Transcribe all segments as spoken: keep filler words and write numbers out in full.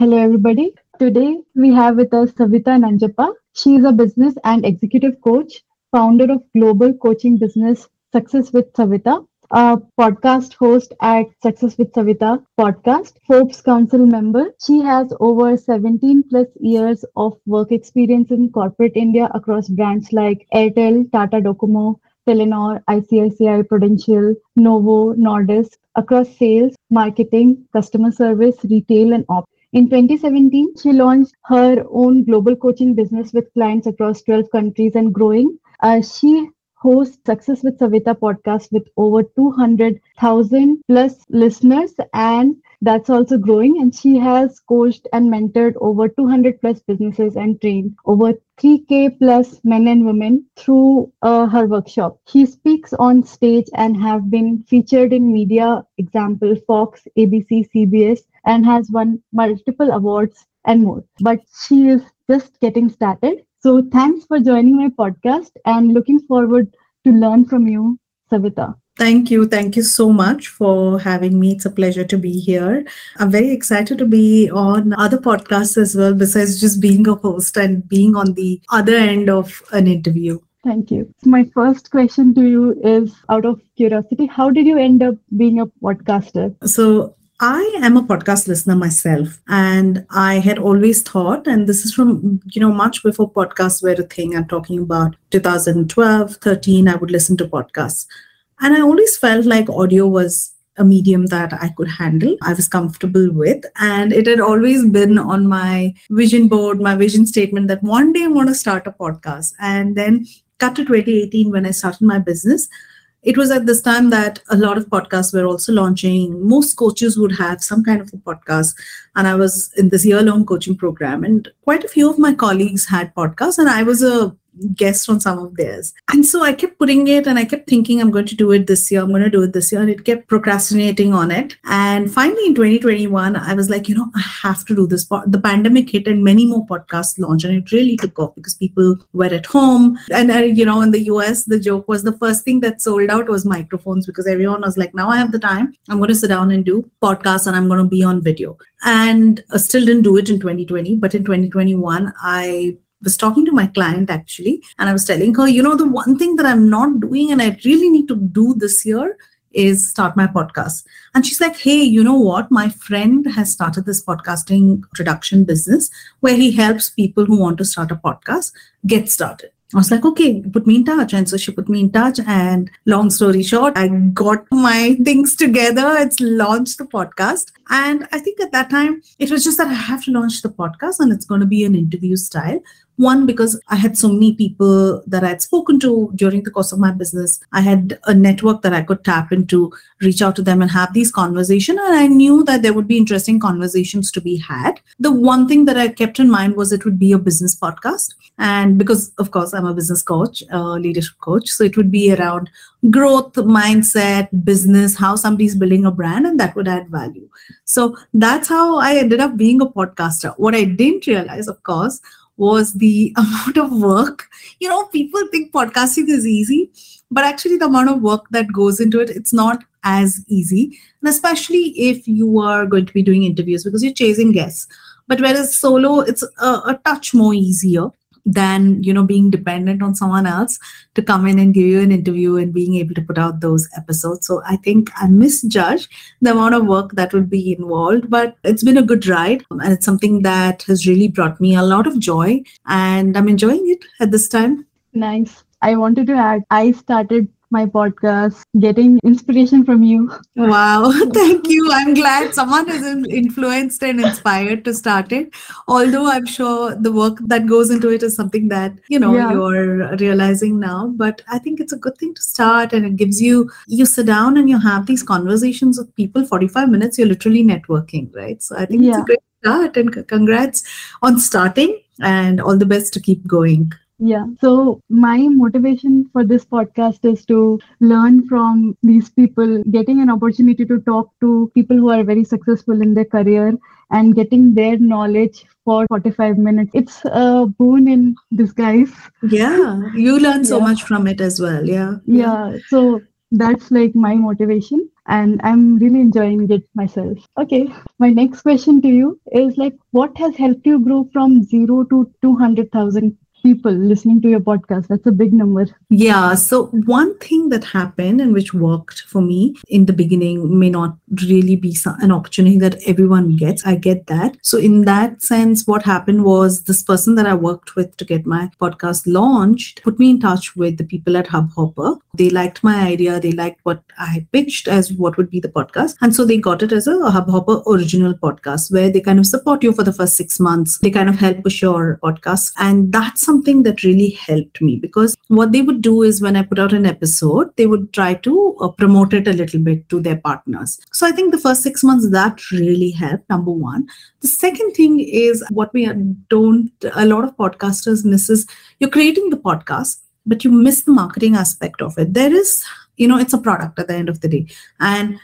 Hello, everybody. Today, we have with us Savita Nanjappa. She is a business and executive coach, founder of global coaching business Success with Savita, a podcast host at Success with Savita podcast, Forbes Council member. She has over seventeen plus years of work experience in corporate India across brands like Airtel, Tata Docomo, Telenor, I C I C I Prudential, Novo Nordisk, across sales, marketing, customer service, retail, and ops. In twenty seventeen, she launched her own global coaching business with clients across twelve countries and growing. Uh, she hosts Success with Savita podcast with over two hundred thousand plus listeners, and that's also growing. And she has coached and mentored over two hundred plus businesses and trained over three thousand plus men and women through uh, her workshop. She speaks on stage and have been featured in media, example, Fox, A B C, C B S, and has won multiple awards and more. But she is just getting started. So thanks for joining my podcast and looking forward to learn from you, Savita. Thank you. Thank you so much for having me. It's a pleasure to be here. I'm very excited to be on other podcasts as well, besides just being a host and being on the other end of an interview. Thank you. My first question to you is, out of curiosity, how did you end up being a podcaster? So I am a podcast listener myself, and I had always thought, and this is from, you know, much before podcasts were a thing. I'm talking about two thousand twelve, thirteen, I would listen to podcasts. And I always felt like audio was a medium that I could handle, I was comfortable with. And it had always been on my vision board, my vision statement that one day I want to start a podcast. And then cut to twenty eighteen, when I started my business, it was at this time that a lot of podcasts were also launching. Most coaches would have some kind of a podcast. And I was in this year-long coaching program, and quite a few of my colleagues had podcasts, and I was a guest on some of theirs. And so I kept putting it, and I kept thinking, I'm going to do it this year. I'm going to do it this year. And it kept procrastinating on it. And finally in twenty twenty-one, I was like, you know, I have to do this. The pandemic hit and many more podcasts launched, and it really took off because people were at home. And, uh, you know, in the U S, the joke was the first thing that sold out was microphones, because everyone was like, now I have the time. I'm going to sit down and do podcasts, and I'm going to be on video. And I still didn't do it in twenty twenty, but in twenty twenty-one, I was talking to my client actually, and I was telling her, you know, the one thing that I'm not doing and I really need to do this year is start my podcast. And she's like, hey, you know what? My friend has started this podcasting production business where he helps people who want to start a podcast get started. I was like, okay, put me in touch. And so she put me in touch, and long story short, I got my things together. It's launched the podcast. And I think at that time, it was just that I have to launch the podcast, and it's going to be an interview style. One, because I had so many people that I had spoken to during the course of my business. I had a network that I could tap into, reach out to them and have these conversations. And I knew that there would be interesting conversations to be had. The one thing that I kept in mind was it would be a business podcast. And because, of course, I'm a business coach, uh, leadership coach. So it would be around growth, mindset, business, how somebody's building a brand, and that would add value. So that's how I ended up being a podcaster. What I didn't realize, of course, was the amount of work. You know, people think podcasting is easy, but actually the amount of work that goes into it, it's not as easy. And especially if you are going to be doing interviews, because you're chasing guests. But whereas solo, it's a, a touch more easier than, you know, being dependent on someone else to come in and give you an interview and being able to put out those episodes. So I think I misjudged the amount of work that would be involved, but it's been a good ride. And it's something that has really brought me a lot of joy, and I'm enjoying it at this time. Nice. I wanted to add, I started my podcast getting inspiration from you. Wow, thank you. I'm glad someone is influenced and inspired to start it. Although I'm sure the work that goes into it is something that, you know, yeah. You're realizing now. But I think it's a good thing to start, and it gives you, you sit down and you have these conversations with people, forty-five minutes, you're literally networking, right? So I think yeah. It's a great start, and c- congrats on starting, and all the best to keep going. Yeah. So my motivation for this podcast is to learn from these people, getting an opportunity to talk to people who are very successful in their career and getting their knowledge for forty-five minutes. It's a boon in disguise. Yeah. You learn so yeah. much from it as well. Yeah. Yeah. So That's like my motivation, and I'm really enjoying it myself. Okay, my next question to you is like, what has helped you grow from zero to two hundred thousand people listening to your podcast? That's a big number. Yeah. So one thing that happened and which worked for me in the beginning may not really be an opportunity that everyone gets. I get that. So in that sense, what happened was this person that I worked with to get my podcast launched put me in touch with the people at Hubhopper. They liked my idea. They liked what I pitched as what would be the podcast. And so they got it as a Hubhopper original podcast where they kind of support you for the first six months. They kind of help push your podcast. And that's something that really helped me, because what they would do is when I put out an episode, they would try to uh, promote it a little bit to their partners. So I think the first six months that really helped, number one. The second thing is what we don't, a lot of podcasters miss is you're creating the podcast, but you miss the marketing aspect of it. There is, you know, it's a product at the end of the day. And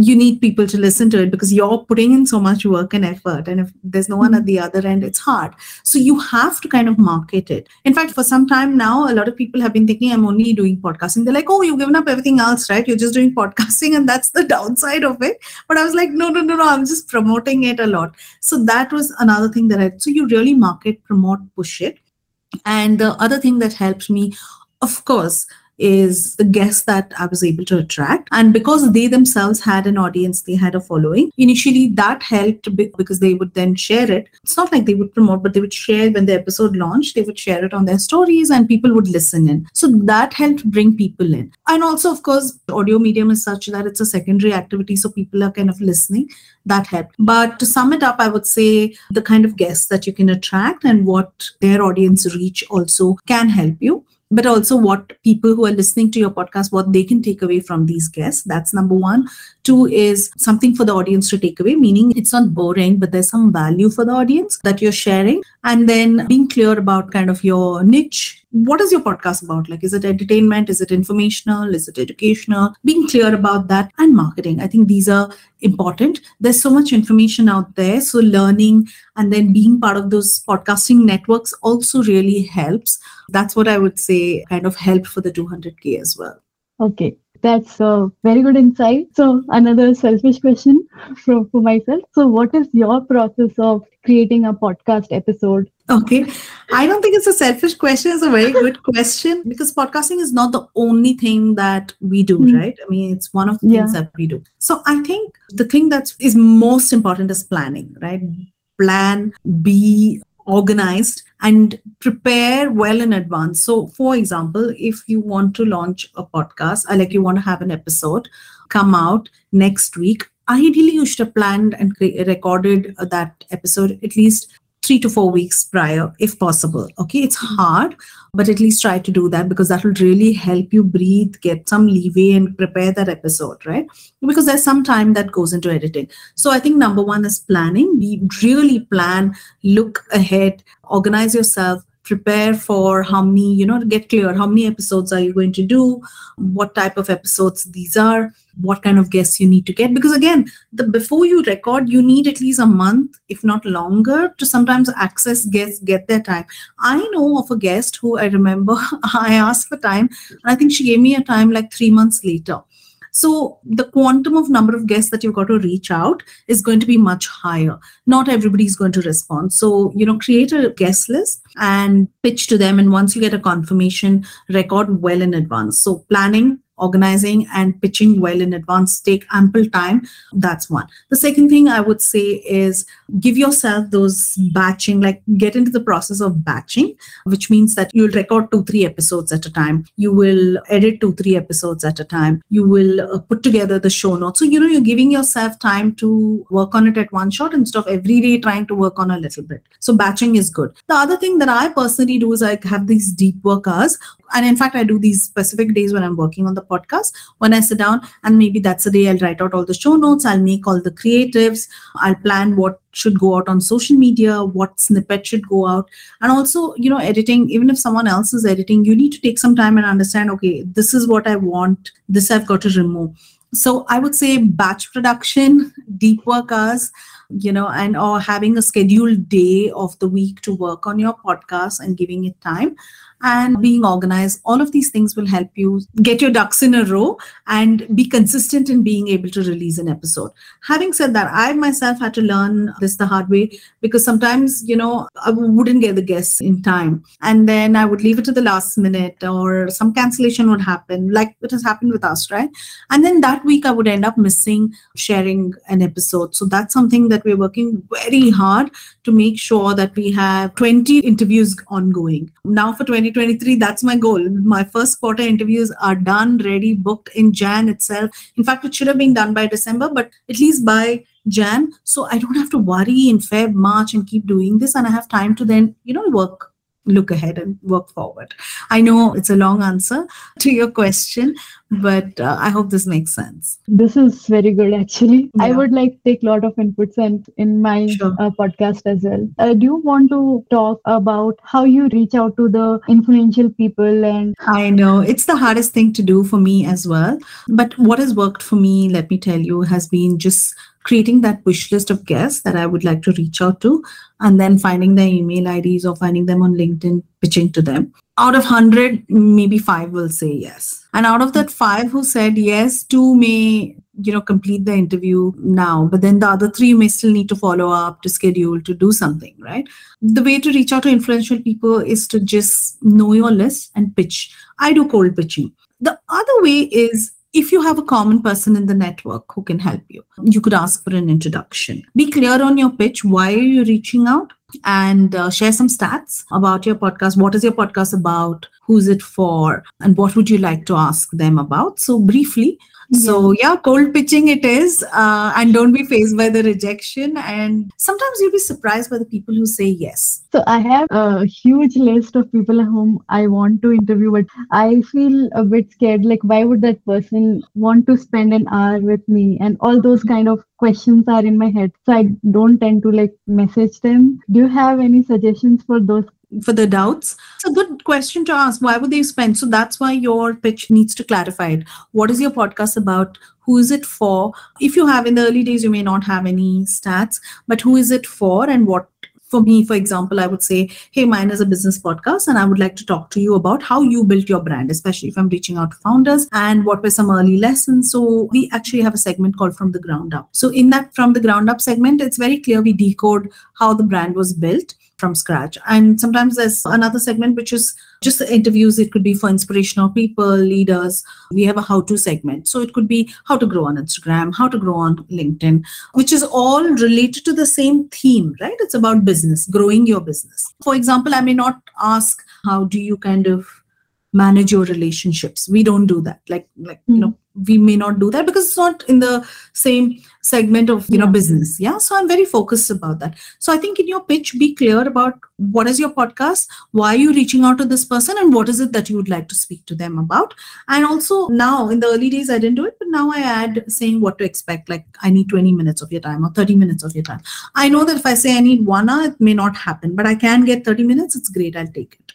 you need people to listen to it because you're putting in so much work and effort. And if there's no one at the other end, it's hard. So you have to kind of market it. In fact, for some time now, a lot of people have been thinking, I'm only doing podcasting. They're like, oh, you've given up everything else, right? You're just doing podcasting and that's the downside of it. But I was like, no, no, no, no, I'm just promoting it a lot. So that was another thing that I, so you really market, promote, push it. And the other thing that helped me, of course, is the guests that I was able to attract. And because they themselves had an audience, they had a following. Initially, that helped because they would then share it. It's not like they would promote, but they would share when the episode launched, they would share it on their stories and people would listen in. So that helped bring people in. And also, of course, the audio medium is such that it's a secondary activity. So people are kind of listening. That helped. But to sum it up, I would say the kind of guests that you can attract and what their audience reach also can help you. But also what people who are listening to your podcast, what they can take away from these guests. That's number one. Two is something for the audience to take away, meaning it's not boring, but there's some value for the audience that you're sharing. And then being clear about kind of your niche. What is your podcast about? Like, is it entertainment? Is it informational? Is it educational? Being clear about that and marketing. I think these are important. There's so much information out there. So learning and then being part of those podcasting networks also really helps. That's what I would say kind of helped for the two hundred K as well. Okay. That's a very good insight. So another selfish question for, for myself. So what is your process of creating a podcast episode? Okay. I don't think it's a selfish question. It's a very good question because podcasting is not the only thing that we do, mm. right? I mean, it's one of the yeah. things that we do. So I think the thing that is most important is planning, right? Plan, be organized, and prepare well in advance. So for example, if you want to launch a podcast, or like you want to have an episode come out next week, ideally you should have planned and cre- recorded that episode at least three to four weeks prior, if possible. Okay, it's hard, but at least try to do that because that will really help you breathe, get some leeway and prepare that episode, right? Because there's some time that goes into editing. So I think number one is planning. Be really plan, look ahead, organize yourself, prepare for how many, you know, get clear, how many episodes are you going to do, what type of episodes these are, what kind of guests you need to get. Because again, the before you record, you need at least a month, if not longer, to sometimes access guests, get their time. I know of a guest who I remember, I asked for time, and I think she gave me a time like three months later. So the quantum of number of guests that you've got to reach out is going to be much higher. Not everybody's going to respond. So, you know, create a guest list and pitch to them. And once you get a confirmation, record well in advance. So planning, organizing and pitching well in advance, take ample time. That's one. The second thing I would say is give yourself those batching, like get into the process of batching, which means that you'll record two, three episodes at a time. You will edit two, three episodes at a time. You will uh, put together the show notes. So, you know, you're giving yourself time to work on it at one shot instead of every day trying to work on a little bit. So batching is good. The other thing that I personally do is I have these deep work hours. And in fact, I do these specific days when I'm working on the podcast, when I sit down, and maybe that's the day I'll write out all the show notes, I'll make all the creatives, I'll plan what should go out on social media, what snippet should go out. And also, you know, editing, even if someone else is editing, you need to take some time and understand, okay, this is what I want, this I've got to remove. So I would say batch production, deep work hours, you know, and or having a scheduled day of the week to work on your podcast and giving it time. and being organized. All of these things will help you get your ducks in a row and be consistent in being able to release an episode. Having said that, I myself had to learn this the hard way, because sometimes, you know, I wouldn't get the guests in time. And then I would leave it to the last minute, or some cancellation would happen, like it has happened with us, right? And then that week I would end up missing sharing an episode. So that's something that we're working very hard to make sure that we have twenty interviews ongoing. Now for twenty twenty-three, that's my goal. My first quarter interviews are done, ready, booked in Jan itself. In fact, it should have been done by December, but at least by Jan. So I don't have to worry in Feb, March and keep doing this. And I have time to then, you know, work, look ahead and work forward. I know it's a long answer to your question, but uh, I hope this makes sense. This is very good, actually. Yeah. I would like to take a lot of inputs and in my sure. uh, podcast as well. Uh, do you want to talk about how you reach out to the influential people? And I know it's the hardest thing to do for me as well. But what has worked for me, let me tell you, has been just creating that wish list of guests that I would like to reach out to, and then finding their email I Ds or finding them on LinkedIn, pitching to them. Out of one hundred, maybe five will say yes. And out of that five who said yes, two may, you know, complete the interview now, but then the other three may still need to follow up, to schedule, to do something, right? The way to reach out to influential people is to just know your list and pitch. I do cold pitching. The other way is, if you have a common person in the network who can help you, you could ask for an introduction. Be clear on your pitch. Why are you reaching out? And uh, share some stats about your podcast. What is your podcast about? Who's it for? And what would you like to ask them about? So briefly. Yeah. So yeah, cold pitching it is. Uh, and don't be fazed by the rejection. And sometimes you'll be surprised by the people who say yes. So I have a huge list of people whom I want to interview, but I feel a bit scared. Like, why would that person want to spend an hour with me? And all those kind of questions are in my head. So I don't tend to like message them. Do you have any suggestions for those? For the doubts? It's a good question to ask. Why would they spend? So that's why your pitch needs to clarify it. What is your podcast about? Who is it for? If you have, in the early days, you may not have any stats, but who is it for and what? For me, for example, I would say, hey, mine is a business podcast and I would like to talk to you about how you built your brand, especially if I'm reaching out to founders, and what were some early lessons. So we actually have a segment called From the Ground Up. So in that From the Ground Up segment, it's very clear we decode how the brand was built from scratch. And sometimes there's another segment, which is just the interviews. It could be for inspirational people, leaders. We have a how-to segment. So it could be how to grow on Instagram, how to grow on LinkedIn, which is all related to the same theme, right? It's about business, growing your business. For example, I may not ask, how do you kind of manage your relationships? We don't do that. Like, like, mm. you know, we may not do that because it's not in the same segment of, you know, yeah. business. Yeah. So I'm very focused about that. So I think in your pitch, be clear about what is your podcast, why are you reaching out to this person, and what is it that you would like to speak to them about. And also now, in the early days, I didn't do it, but now I add saying what to expect. Like, I need twenty minutes of your time or thirty minutes of your time. I know that if I say I need one hour, it may not happen, but I can get thirty minutes. It's great. I'll take it.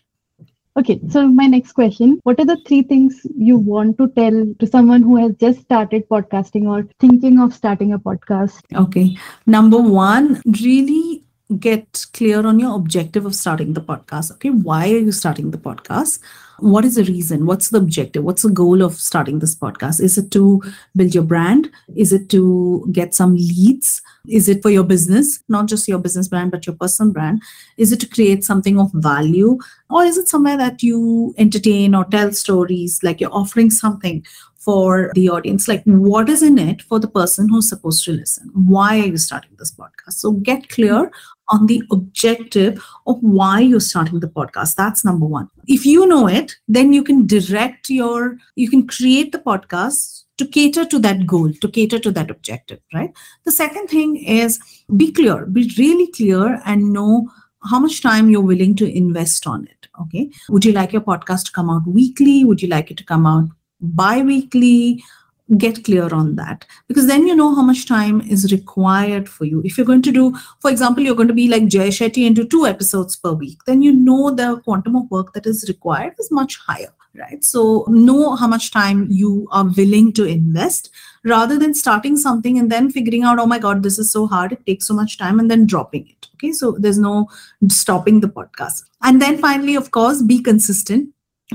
Okay, so my next question, what are the three things you want to tell to someone who has just started podcasting or thinking of starting a podcast? Okay, number one, really get clear on your objective of starting the podcast. Okay, why are you starting the podcast? What is the reason? What's the objective? What's the goal of starting this podcast? Is it to build your brand? Is it to get some leads? Is it for your business? Not just your business brand, but your personal brand. Is it to create something of value? Or is it somewhere that you entertain or tell stories, like you're offering something for the audience? Like, what is in it for the person who's supposed to listen? Why are you starting this podcast? So get clear on the objective of why you're starting the podcast. That's number one. If you know it, then you can direct your, you can create the podcast to cater to that goal, to cater to that objective, right? The second thing is, be clear, be really clear and know how much time you're willing to invest on it. Okay. Would you like your podcast to come out weekly? Would you like it to come out bi-weekly? Get clear on that, because then you know how much time is required for you. If you're going to do, for example, you're going to be like Jay Shetty and do two episodes per week, then you know the quantum of work that is required is much higher. right? So know how much time you are willing to invest rather than starting something and then figuring out, oh my God, this is so hard. It takes so much time and then dropping it. Okay, so there's no stopping the podcast. And then finally, of course, be consistent.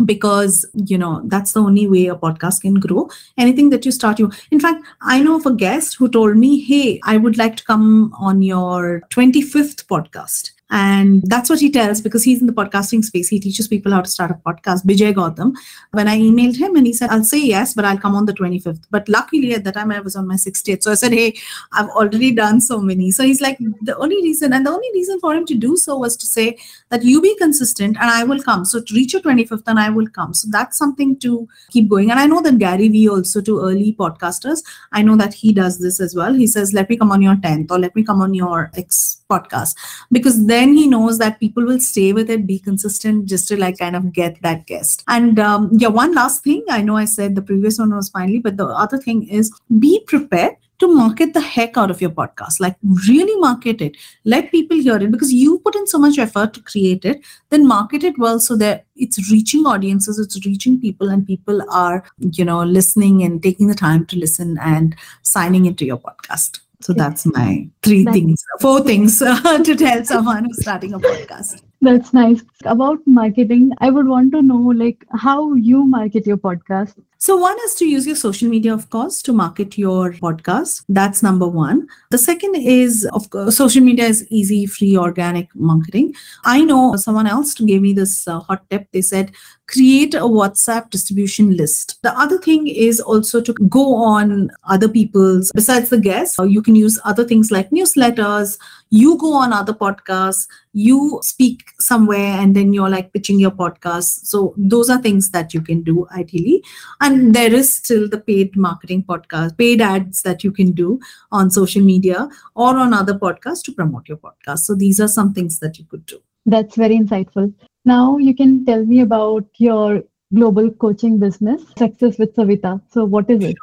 Because, you know, that's the only way a podcast can grow. Anything that you start, you. In fact, I know of a guest who told me, hey, I would like to come on your twenty-fifth podcast. And that's what he tells, because he's in the podcasting space. He teaches people how to start a podcast, Bijay Gautam. When I emailed him and he said, I'll say yes, but I'll come on the twenty-fifth. But luckily at that time I was on my sixtieth. So I said, hey, I've already done so many. So he's like, the only reason, and the only reason for him to do so was to say that you be consistent and I will come. So to reach your twenty-fifth and I will come. So that's something to keep going. And I know that Gary Vee also, to early podcasters, I know that he does this as well. He says, let me come on your tenth or let me come on your X podcast, because then Then he knows that people will stay with it, be consistent, just to like kind of get that guest. And um, yeah, one last thing. I know I said the previous one was finally, but the other thing is be prepared to market the heck out of your podcast. Like really market it. Let people hear it, because you put in so much effort to create it. Then market it well so that it's reaching audiences, it's reaching people, and people are, you know, listening and taking the time to listen and signing into your podcast. So that's my three that's things, four things uh, to tell someone who's starting a podcast. That's nice. About marketing, I would want to know like how you market your podcast. So one is to use your social media, of course, to market your podcast. That's number one. The second is, of course, social media is easy, free, organic marketing. I know someone else gave me this uh, hot tip. They said, create a WhatsApp distribution list. The other thing is also to go on other people's, besides the guests, you can use other things like newsletters. You go on other podcasts, you speak somewhere, and then you're like pitching your podcast. So those are things that you can do ideally. And there is still the paid marketing podcast, paid ads that you can do on social media or on other podcasts to promote your podcast. So these are some things that you could do. That's very insightful. Now you can tell me about your global coaching business, Success with Savita. So what is it?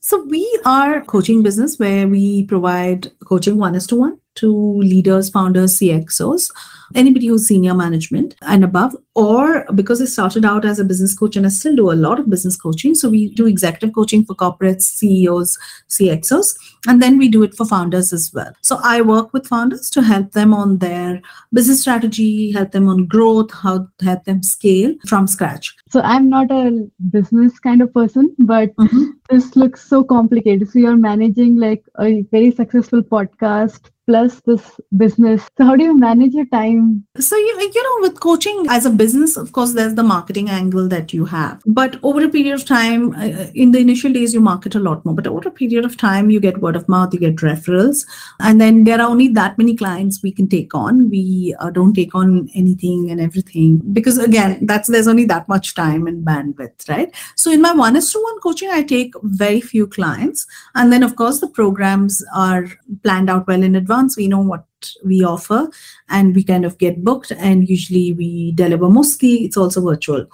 So we are a coaching business where we provide coaching one-to-one to leaders, founders, C X Os, anybody who's senior management and above, or because I started out as a business coach and I still do a lot of business coaching. So we do executive coaching for corporates, C E Os, C X Os, and then we do it for founders as well. So I work with founders to help them on their business strategy, help them on growth, how help them scale from scratch. So I'm not a business kind of person, but mm-hmm. this looks so complicated. So you're managing like a very successful podcast, plus this business. So how do you manage your time? So, you, you know, with coaching as a business, of course, there's the marketing angle that you have. But over a period of time, in the initial days, you market a lot more. But over a period of time, you get word of mouth, you get referrals. And then there are only that many clients we can take on. We uh, don't take on anything and everything. Because again, that's there's only that much time and bandwidth, right? So in my one-to-one coaching, I take very few clients. And then, of course, the programs are planned out well in advance. We know what we offer and we kind of get booked, and usually we deliver. Mostly it's also virtual,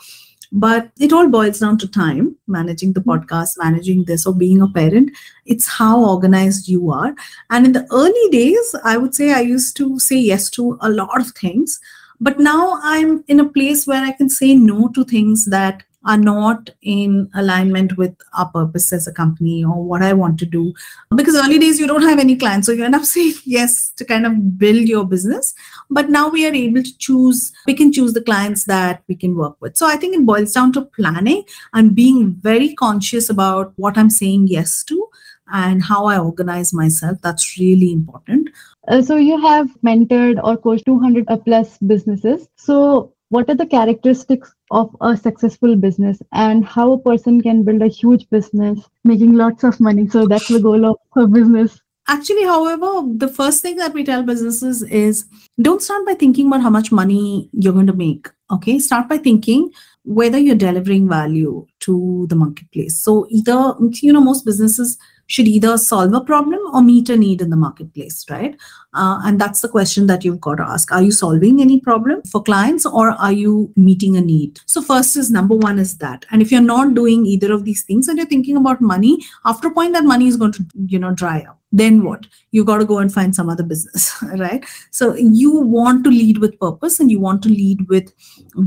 but it all boils down to time, managing the podcast, managing this, or being a parent. It's how organized you are. And in the early days, I would say I used to say yes to a lot of things, but now I'm in a place where I can say no to things that are not in alignment with our purpose as a company or what I want to do. Because early days, you don't have any clients. So you end up saying yes to kind of build your business. But now we are able to choose, we can choose the clients that we can work with. So I think it boils down to planning and being very conscious about what I'm saying yes to and how I organize myself. That's really important. Uh, so you have mentored or coached two hundred plus businesses. So what are the characteristics of a successful business and how a person can build a huge business, making lots of money? So that's the goal of a business. Actually, however, the first thing that we tell businesses is don't start by thinking about how much money you're going to make. Okay, start by thinking whether you're delivering value to the marketplace. So either, you know, most businesses should either solve a problem or meet a need in the marketplace, right? Uh, and that's the question that you've got to ask. Are you solving any problem for clients, or are you meeting a need? So first is number one is that. And if you're not doing either of these things and you're thinking about money, after a point that money is going to, you know, dry up. then what? You've got to go and find some other business, right? So you want to lead with purpose, and you want to lead with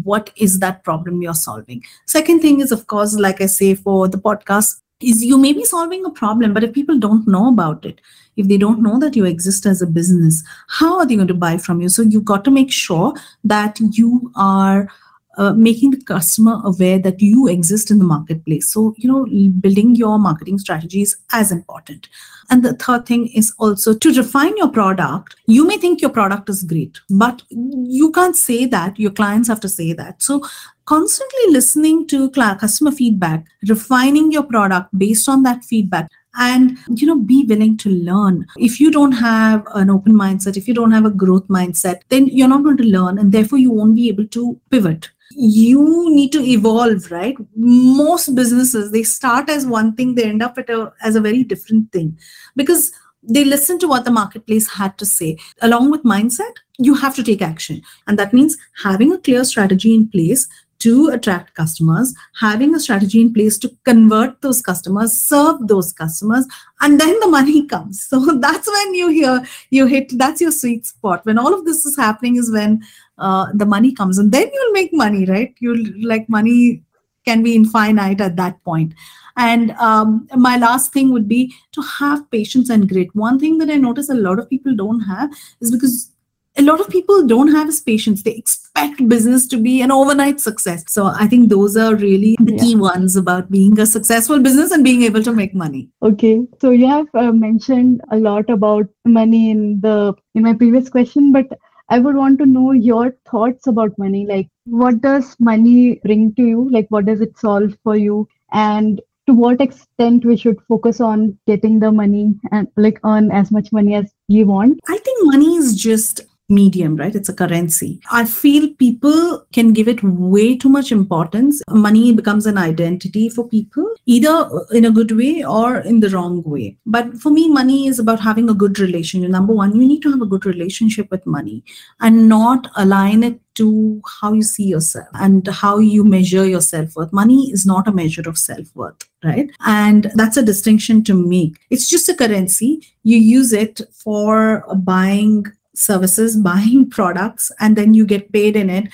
what is that problem you're solving. Second thing is, of course, like I say for the podcast, is you may be solving a problem, but if people don't know about it, if they don't know that you exist as a business, how are they going to buy from you? So you've got to make sure that you are uh, making the customer aware that you exist in the marketplace. So, you know, building your marketing strategy is as important. And the third thing is also to refine your product. You may think your product is great, but you can't say that. Your clients have to say that. So constantly listening to customer feedback, refining your product based on that feedback, and, you know, be willing to learn. If you don't have an open mindset, if you don't have a growth mindset, then you're not going to learn, and therefore you won't be able to pivot. You need to evolve, right? Most businesses, they start as one thing, they end up at a, as a very different thing, because they listen to what the marketplace had to say. Along with mindset, you have to take action. And that means having a clear strategy in place to attract customers, having a strategy in place to convert those customers, serve those customers, and then the money comes. So that's when you hear, you hit, that's your sweet spot. When all of this is happening is when uh, the money comes, and then you'll make money, right? You'll like money can be infinite at that point. And um, my last thing would be to have patience and grit. One thing that I notice a lot of people don't have is because a lot of people don't have is patience. They expect business to be an overnight success. So I think those are really the yeah. key ones about being a successful business and being able to make money. Okay. So you have uh, mentioned a lot about money in the in my previous question, but I would want to know your thoughts about money. Like, what does money bring to you? Like, what does it solve for you? And to what extent we should focus on getting the money and like earn as much money as you want? I think money is just medium, right? It's a currency. I feel people can give it way too much importance. Money becomes an identity for people, either in a good way or in the wrong way. But for me, money is about having a good relationship. Number one, you need to have a good relationship with money and not align it to how you see yourself and how you measure your self-worth. Money is not a measure of self-worth, right? And that's a distinction to make. It's just a currency. You use it for buying services, buying products, and then you get paid in it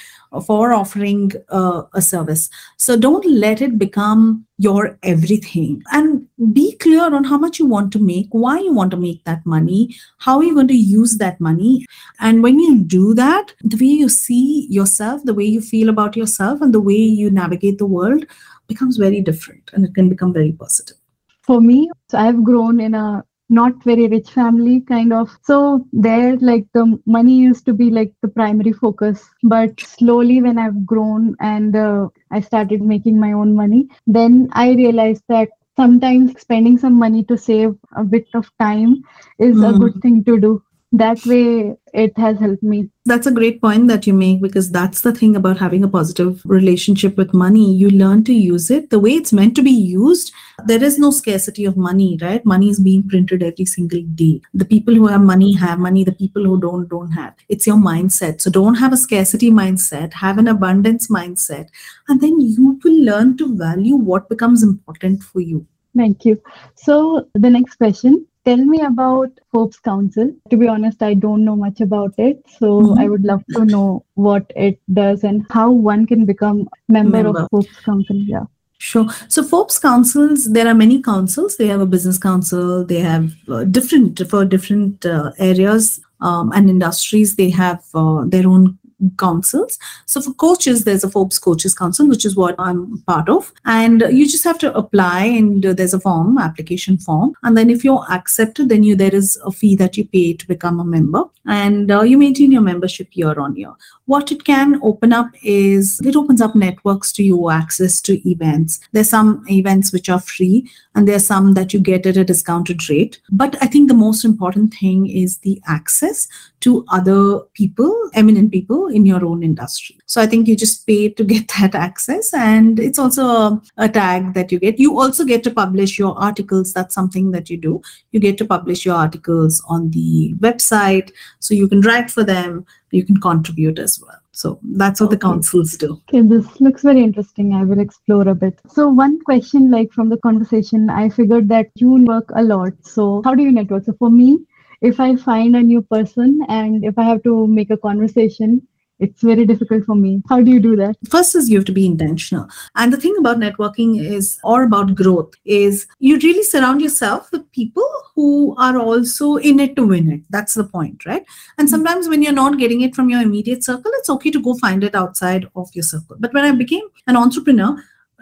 for offering uh, a service. So don't let it become your everything, and be clear on how much you want to make, why you want to make that money, how you're going to use that money. And when you do that, the way you see yourself, the way you feel about yourself, and the way you navigate the world becomes very different, and it can become very positive. For me, so I've grown in a not very rich family, kind of. So there, like, the money used to be like the primary focus. But slowly, when I've grown and uh, I started making my own money, then I realized that sometimes spending some money to save a bit of time is mm. a good thing to do. That way, it has helped me. That's a great point that you make, because that's the thing about having a positive relationship with money. You learn to use it the way it's meant to be used. There is no scarcity of money, right? Money is being printed every single day. The people who have money have money. The people who don't, don't have. It's your mindset. So don't have a scarcity mindset. Have an abundance mindset. And then you will learn to value what becomes important for you. Thank you. So the next question. Tell me about Forbes Council. To be honest, I don't know much about it. So mm-hmm. I would love to know what it does and how one can become a member, member. of Forbes Council. Yeah. Sure. So Forbes Councils, there are many councils. They have a business council. They have uh, different, for different uh, areas um, and industries, they have uh, their own councils. So for coaches, there's a Forbes Coaches Council, which is what I'm part of. And you just have to apply, and there's a form, application form. And then if you're accepted, then you there is a fee that you pay to become a member. And uh, you maintain your membership year on year. What it can open up is, it opens up networks to you, access to events. There's some events which are free, and there's some that you get at a discounted rate. But I think the most important thing is the access to other people, eminent people in your own industry. So I think you just pay to get that access. And it's also a, a tag that you get. You also get to publish your articles. That's something that you do. You get to publish your articles on the website. So you can write for them. You can contribute as well. So that's what the councils do. Okay, this looks very interesting. I will explore a bit. So one question, like from the conversation, I figured that you work a lot. So how do you network? So for me, if I find a new person and if I have to make a conversation, it's very difficult for me. How do you do that? First is you have to be intentional. And the thing about networking is, or about growth, is you really surround yourself with people who are also in it to win it. That's the point, right? And sometimes when you're not getting it from your immediate circle, it's okay to go find it outside of your circle. But when I became an entrepreneur,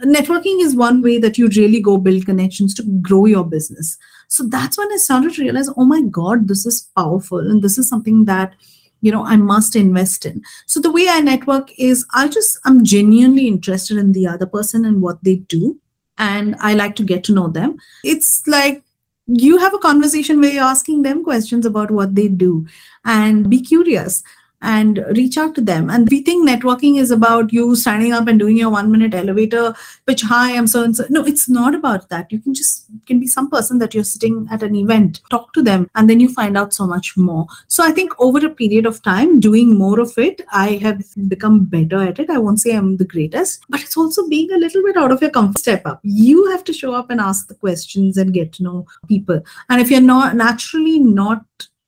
networking is one way that you really go build connections to grow your business. So that's when I started to realize, oh my God, this is powerful. And this is something that you know, I must invest in. So the way I network is I just, I'm genuinely interested in the other person and what they do. And I like to get to know them. It's like you have a conversation where you're asking them questions about what they do and be curious and reach out to them. And we think networking is about you standing up and doing your one minute elevator pitch, hi, I'm so-and-so. No, it's not about that. You can just, it can be some person that you're sitting at an event, talk to them, and then you find out so much more. So I think over a period of time, doing more of it, I have become better at it. I won't say I'm the greatest, but it's also being a little bit out of your comfort. Step up. You have to show up and ask the questions and get to know people. And if you're not naturally not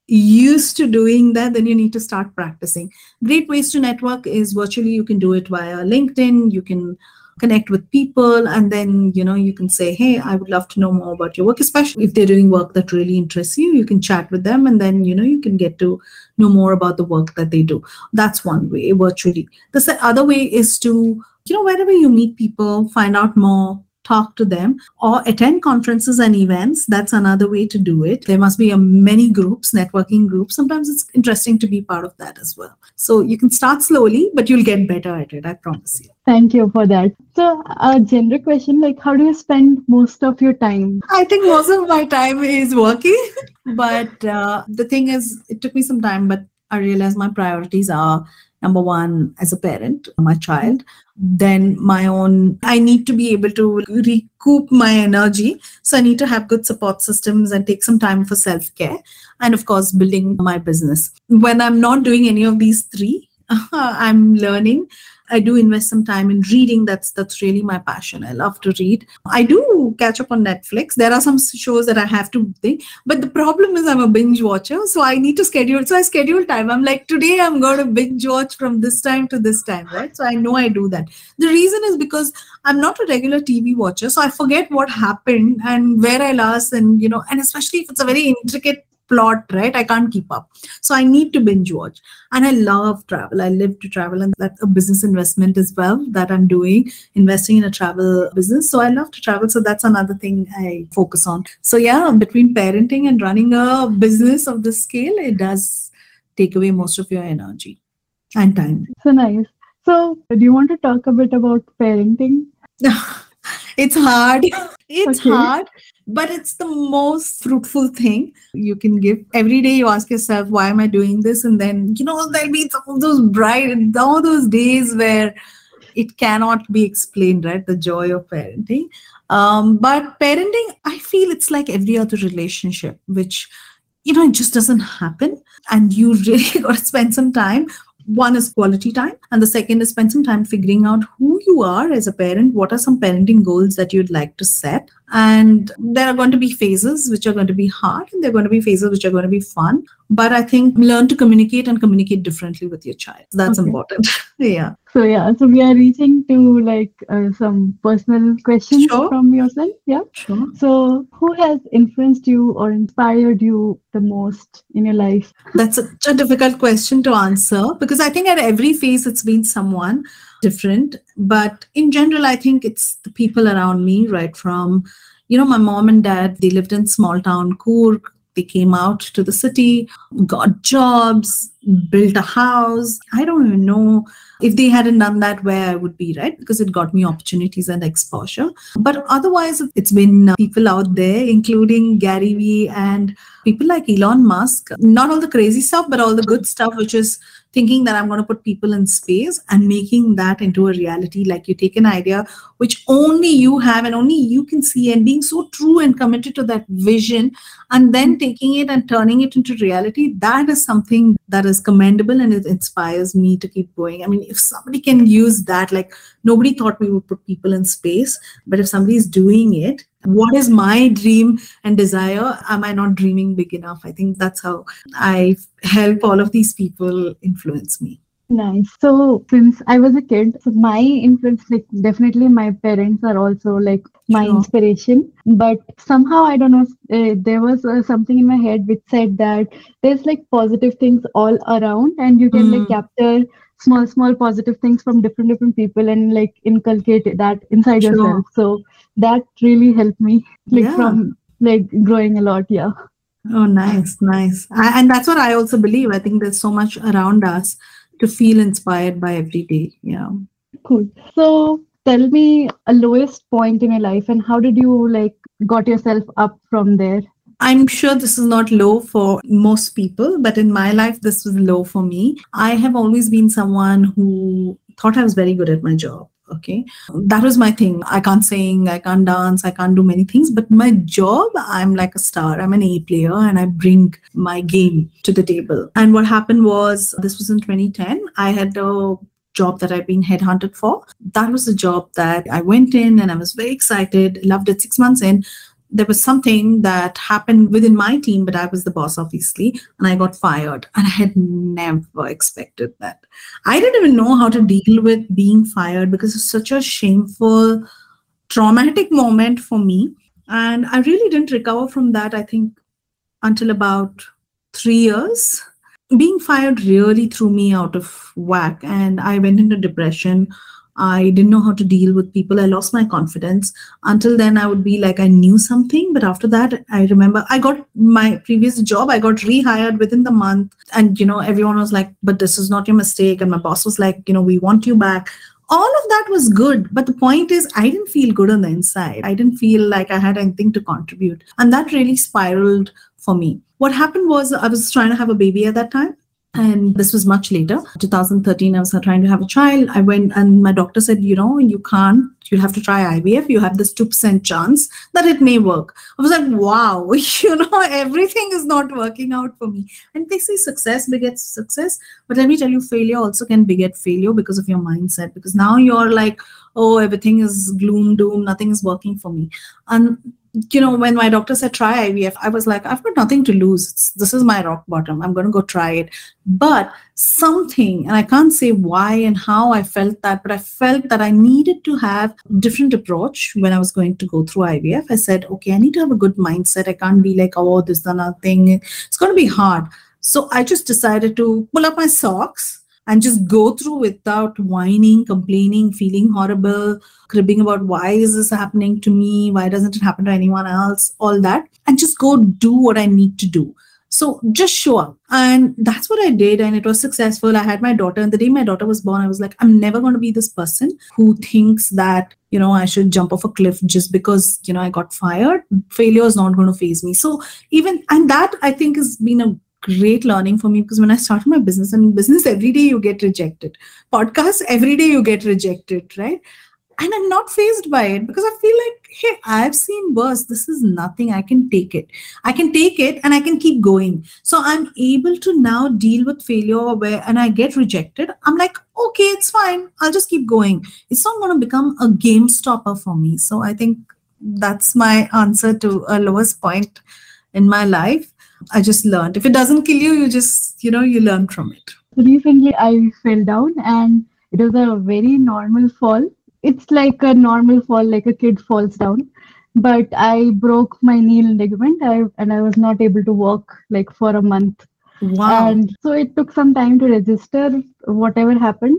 used to doing that, then you need to start practicing. Great ways to network is virtually you can do it via LinkedIn, you can connect with people, and then you know you can say, hey, I would love to know more about your work, especially if they're doing work that really interests you. You can chat with them, and then you know you can get to know more about the work that they do. That's one way virtually. The other way is to, you know, wherever you meet people, find out more, talk to them, or attend conferences and events. That's another way to do it. There must be a many groups, networking groups. Sometimes it's interesting to be part of that as well. So you can start slowly, but you'll get better at it. I promise you. Thank you for that. So a general question, like how do you spend most of your time? I think most of my time is working, but uh, the thing is, it took me some time, but I realized my priorities are number one, as a parent, my child, then my own, I need to be able to recoup my energy. So I need to have good support systems and take some time for self-care. And of course, building my business. When I'm not doing any of these three, I'm learning. I do invest some time in reading. That's that's really my passion. I love to read. I do catch up on Netflix. There are some shows that I have to think. But the problem is I'm a binge watcher. So I need to schedule. So I schedule time. I'm like, today I'm going to binge watch from this time to this time, right? So I know I do that. The reason is because I'm not a regular T V watcher. So I forget what happened and where I last, and, you know, and especially if it's a very intricate plot, right? I can't keep up. So I need to binge watch. And I love travel. I live to travel, and that's a business investment as well that I'm doing, investing in a travel business. So I love to travel. So that's another thing I focus on. So yeah, between parenting and running a business of this scale, it does take away most of your energy and time. So nice. So do you want to talk a bit about parenting? It's hard. It's okay. hard, but it's the most fruitful thing you can give. Every day you ask yourself, why am I doing this? And then, you know, there'll be all those bright, all those days where it cannot be explained, right? The joy of parenting. Um, but parenting, I feel it's like every other relationship, which, you know, it just doesn't happen. And you really got to spend some time. One is quality time. And the second is spend some time figuring out who you are as a parent. What are some parenting goals that you'd like to set? And there are going to be phases which are going to be hard, and there are going to be phases which are going to be fun. But I think learn to communicate and communicate differently with your child. That's okay. Important. Yeah. So, yeah. So we are reaching to like uh, some personal questions sure. from yourself. Yeah. Sure. So who has influenced you or inspired you the most in your life? That's such a difficult question to answer, because I think at every phase it's been someone different. But in general, I think it's the people around me, right? From, you know, my mom and dad, they lived in small town Coorg. They came out to the city, got jobs, built a house. I don't even know if they hadn't done that where I would be, right? Because it got me opportunities and exposure. But otherwise, it's been people out there, including Gary Vee and people like Elon Musk. Not all the crazy stuff, but all the good stuff, which is thinking that I'm going to put people in space and making that into a reality. Like you take an idea which only you have and only you can see, and being so true and committed to that vision, and then taking it and turning it into reality, that is something that is commendable, and it inspires me to keep going. I mean, if somebody can use that, like nobody thought we would put people in space, but if somebody is doing it, what is my dream and desire? Am I not dreaming big enough? I think that's how I help all of these people influence me. Nice. So since I was a kid, so my influence, like definitely my parents are also like my sure. inspiration. But somehow, I don't know, uh, there was uh, something in my head which said that there's like positive things all around, and you can mm. like capture small, small positive things from different, different people and like inculcate that inside sure. yourself. So that really helped me like yeah. from like growing a lot. Yeah. Oh, nice, nice. I, and that's what I also believe. I think there's so much around us to feel inspired by every day. Yeah. Cool. So tell me a lowest point in your life and how did you like got yourself up from there? I'm sure this is not low for most people, but in my life, this was low for me. I have always been someone who thought I was very good at my job. Okay. That was my thing. I can't sing, I can't dance, I can't do many things, but my job, I'm like a star. I'm an A player and I bring my game to the table. And what happened was, this was in twenty ten. I had a job that I've been headhunted for. That was the job that I went in and I was very excited, loved it. Six months in, there was something that happened within my team, but I was the boss, obviously, and I got fired. And I had never expected that. I didn't even know how to deal with being fired because it's such a shameful, traumatic moment for me. And I really didn't recover from that, I think, until about three years. Being fired really threw me out of whack. And I went into depression. I didn't know how to deal with people. I lost my confidence. Until then, I would be like, I knew something. But after that, I remember I got my previous job. I got rehired within the month. And, you know, everyone was like, but this is not your mistake. And my boss was like, you know, we want you back. All of that was good. But the point is, I didn't feel good on the inside. I didn't feel like I had anything to contribute. And that really spiraled for me. What happened was I was trying to have a baby at that time. And this was much later, two thousand thirteen, I was trying to have a child. I went and my doctor said, you know, you can't, you have to try I V F. You have this two percent chance that it may work. I was like, wow, you know, everything is not working out for me. And they say success begets success. But let me tell you, failure also can beget failure because of your mindset. Because now you're like, oh, everything is gloom, doom, nothing is working for me. And you know, when my doctor said, try I V F, I was like, I've got nothing to lose. This is my rock bottom. I'm going to go try it. But something, and I can't say why and how I felt that, but I felt that I needed to have a different approach when I was going to go through I V F. I said, okay, I need to have a good mindset. I can't be like, oh, this is another thing. It's going to be hard. So I just decided to pull up my socks and just go through without whining, complaining, feeling horrible, cribbing about why is this happening to me? Why doesn't it happen to anyone else? All that. And just go do what I need to do. So just show up. And that's what I did. And it was successful. I had my daughter. And the day my daughter was born, I was like, I'm never going to be this person who thinks that, you know, I should jump off a cliff just because, you know, I got fired. Failure is not going to faze me. So even, and that I think has been a great learning for me, because when I started my business, and business every day you get rejected, podcasts every day you get rejected, right? And I'm not fazed by it because I feel like, hey, I've seen worse. This is nothing. I can take it. I can take it and I can keep going. So I'm able to now deal with failure where, and I get rejected. I'm like, okay, it's fine. I'll just keep going. It's not going to become a game stopper for me. So I think that's my answer to a lowest point in my life. I just learned. If it doesn't kill you, you just, you know, you learn from it. Recently, I fell down and it was a very normal fall. It's like a normal fall, like a kid falls down. But I broke my knee ligament I, and I was not able to walk like for a month. Wow. And so it took some time to register whatever happened.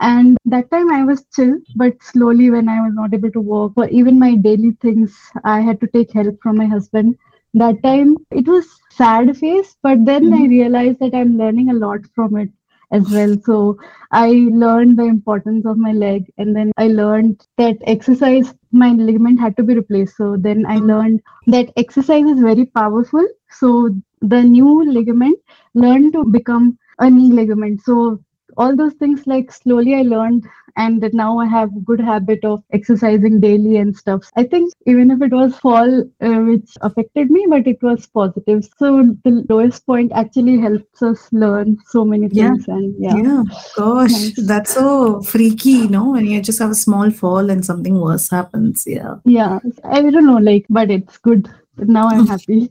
And that time I was chill, but slowly when I was not able to walk or even my daily things, I had to take help from my husband. That time it was sad phase, but then mm-hmm. I realized that I'm learning a lot from it as well. So I learned the importance of my leg, and then I learned that exercise, my ligament had to be replaced. So then I learned that exercise is very powerful. So the new ligament learned to become a knee ligament. So all those things, like, slowly I learned, and that now I have a good habit of exercising daily and stuff. I think even if it was fall, uh, which affected me, but it was positive. So the lowest point actually helps us learn so many things. Yeah. And yeah. yeah. Gosh, nice. That's so freaky, you know, when you just have a small fall and something worse happens. Yeah. Yeah. I don't know, like, but it's good. Now I'm happy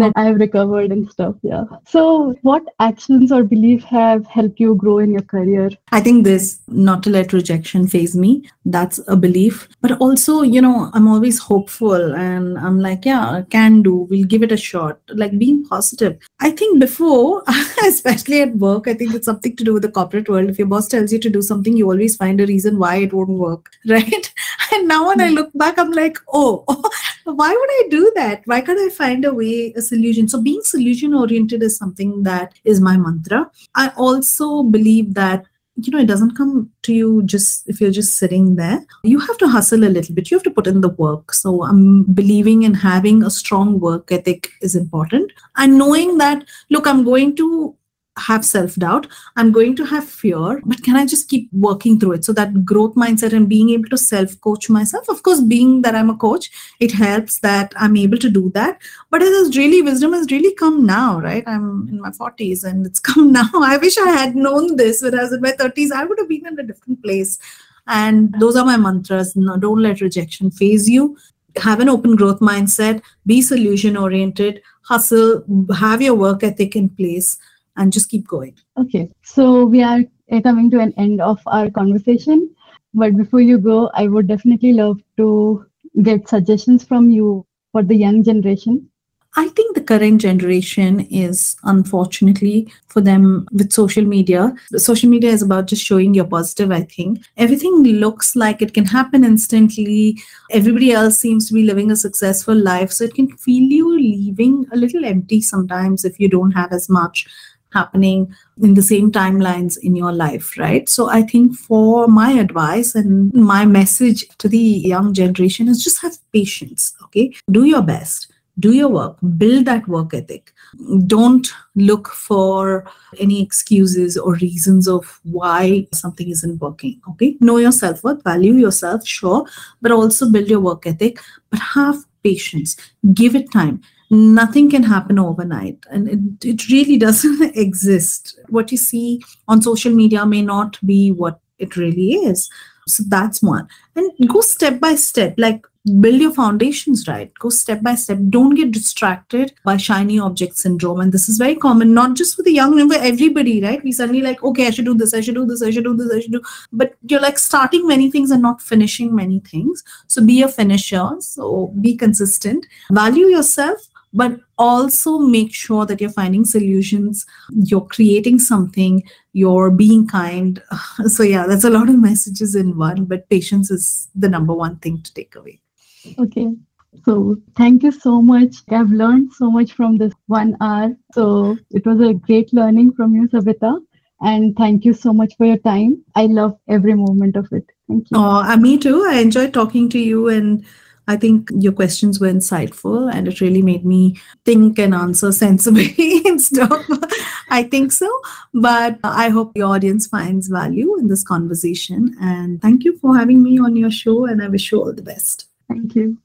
that I've recovered and stuff. Yeah. So what actions or beliefs have helped you grow in your career? I think this, not to let rejection faze me, that's a belief. But also, you know, I'm always hopeful and I'm like, yeah, can do, we'll give it a shot. Like being positive. I think before, especially at work, I think it's something to do with the corporate world. If your boss tells you to do something, you always find a reason why it won't work. Right. And now when I look back, I'm like, oh, why would I do that? Why can't I find a way, a solution? So being solution oriented is something that is my mantra. I also believe that, you know, it doesn't come to you just if you're just sitting there. You have to hustle a little bit. You have to put in the work. So I'm believing in having a strong work ethic is important. And knowing that, look, I'm going to have self-doubt, I'm going to have fear, but can I just keep working through it? So that growth mindset and being able to self-coach myself, of course, being that I'm a coach, it helps that I'm able to do that. But it is really, wisdom has really come now, right? I'm in my forties and it's come now. I wish I had known this when I was in my thirties. I would have been in a different place. And those are my mantras. No, don't let rejection faze you. Have an open growth mindset, be solution-oriented, hustle, have your work ethic in place, and just keep going. Okay. So we are coming to an end of our conversation. But before you go, I would definitely love to get suggestions from you for the young generation. I think the current generation is, unfortunately for them, with social media. Social media is about just showing your positive, I think. Everything looks like it can happen instantly. Everybody else seems to be living a successful life. So it can feel you leaving a little empty sometimes if you don't have as much happening in the same timelines in your life, right? So I think for my advice and my message to the young generation is just have patience, okay? Do your best, do your work, build that work ethic. Don't look for any excuses or reasons of why something isn't working, okay? Know your self-worth, value yourself, sure, but also build your work ethic, but have patience, give it time. Nothing can happen overnight, and it, it really doesn't exist. What you see on social media may not be what it really is. So that's one. And go step by step, like build your foundations right. Go step by step. Don't get distracted by shiny object syndrome. And this is very common, not just for the young, but everybody, right? We suddenly like, okay, I should do this, I should do this, I should do this, I should do. But you're like starting many things and not finishing many things. So be a finisher. So be consistent. Value yourself. But also make sure that you're finding solutions, you're creating something, you're being kind. So yeah, that's a lot of messages in one, but patience is the number one thing to take away. Okay. So thank you so much. I've learned so much from this one hour. So it was a great learning from you, Savita. And thank you so much for your time. I love every moment of it. Thank you. Oh, me too. I enjoyed talking to you, and I think your questions were insightful, and it really made me think and answer sensibly and stuff. I think so. But I hope the audience finds value in this conversation. And thank you for having me on your show. And I wish you all the best. Thank you.